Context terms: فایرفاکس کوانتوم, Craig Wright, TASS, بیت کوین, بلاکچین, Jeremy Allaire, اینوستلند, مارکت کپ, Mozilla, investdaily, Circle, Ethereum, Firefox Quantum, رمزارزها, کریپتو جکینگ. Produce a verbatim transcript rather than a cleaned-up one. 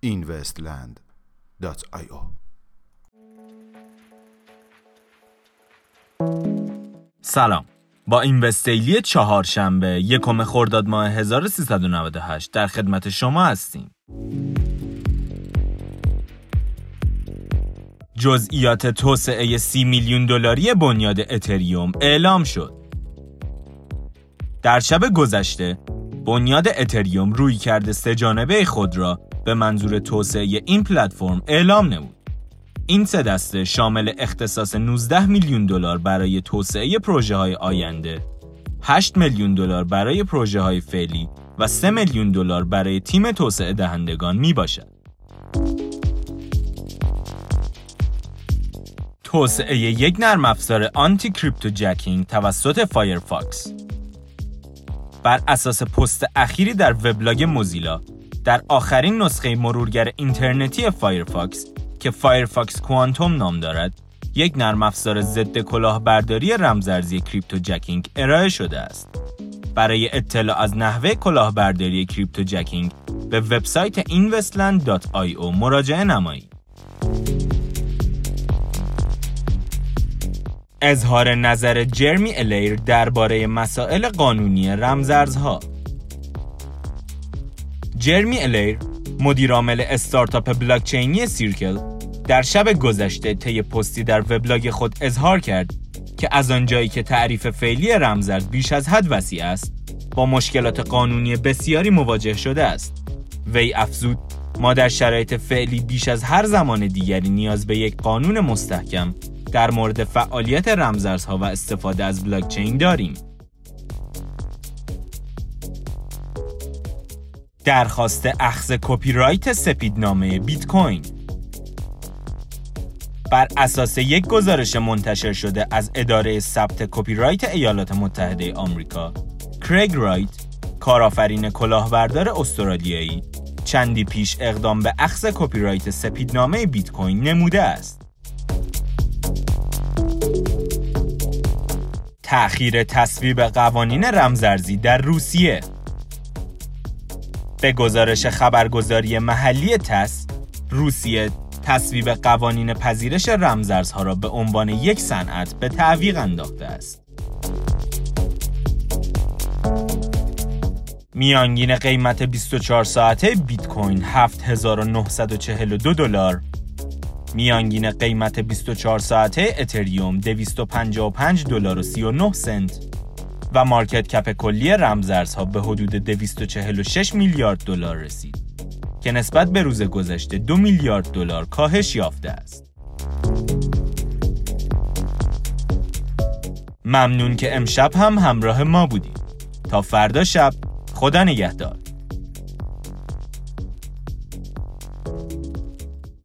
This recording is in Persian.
اینوستلند دات آی او سلام. با اینوستیلی چهارشنبه یکم خرداد ماه هزار و سیصد و نود و هشت در خدمت شما هستیم. جزئیات توسعه سی میلیون دلاری بنیاد اتریوم اعلام شد. در شب گذشته بنیاد اتریوم رویکرد سه‌جانبه خود را به منظور توسعه این پلتفرم اعلام نمود. این سه دسته شامل اختصاص نوزده میلیون دلار برای توسعه پروژه‌های آینده، هشت میلیون دلار برای پروژه‌های فعلی و سه میلیون دلار برای تیم توسعه دهندگان میباشد. توسعه یک نرم افزار آنتی کریپتو جکینگ توسط فایرفاکس. بر اساس پست اخیری در وبلاگ موزیلا، در آخرین نسخه مرورگر اینترنتی فایرفاکس که فایرفاکس کوانتوم نام دارد، یک نرم افزار ضد کلاهبرداری رمزارزی کریپتو جکینگ ارائه شده است. برای اطلاع از نحوه کلاهبرداری کریپتو جکینگ به وبسایت اینوستلند دات آی او مراجعه نمایید. اظهار نظر جرمی الیر درباره مسائل قانونی رمزارزها. جرمی الیر، مدیر عامل استارتاپ بلاکچینی سیرکل، در شب گذشته طی پستی در وبلاگ خود اظهار کرد که از آنجایی که تعریف فعلی رمزارز بیش از حد وسیع است، با مشکلات قانونی بسیاری مواجه شده است. وی افزود: ما در شرایط فعلی بیش از هر زمان دیگری نیاز به یک قانون مستحکم در مورد فعالیت رمزارزها و استفاده از بلاکچین داریم. درخواست اخذ کپی رایت سپیدنامه بیت کوین. بر اساس یک گزارش منتشر شده از اداره ثبت کپی رایت ایالات متحده آمریکا، کریگ رایت، کارآفرین کلاهبردار استرالیایی، چندی پیش اقدام به اخذ کپی رایت سپیدنامه بیت کوین نموده است. تأخیر تصویب قوانین رمزارزی در روسیه. به گزارش خبرگزاری محلی تاس، روسیه تصویب قوانین پذیرش رمزارزها را به عنوان یک صنعت به تعویق انداخته است. میانگین قیمت بیست و چهار ساعته بیت کوین هفت هزار و نهصد و چهل و دو دلار، میانگین قیمت بیست و چهار ساعته اتریوم دویست و پنجاه و پنج دلار و سی و نه سنت و مارکت کپ کلی رمزارزها به حدود دویست و چهل و شش میلیارد دلار رسید که نسبت به روز گذشته دو میلیارد دلار کاهش یافته است. ممنون که امشب هم همراه ما بودید. تا فردا شب، خدا نگهدار.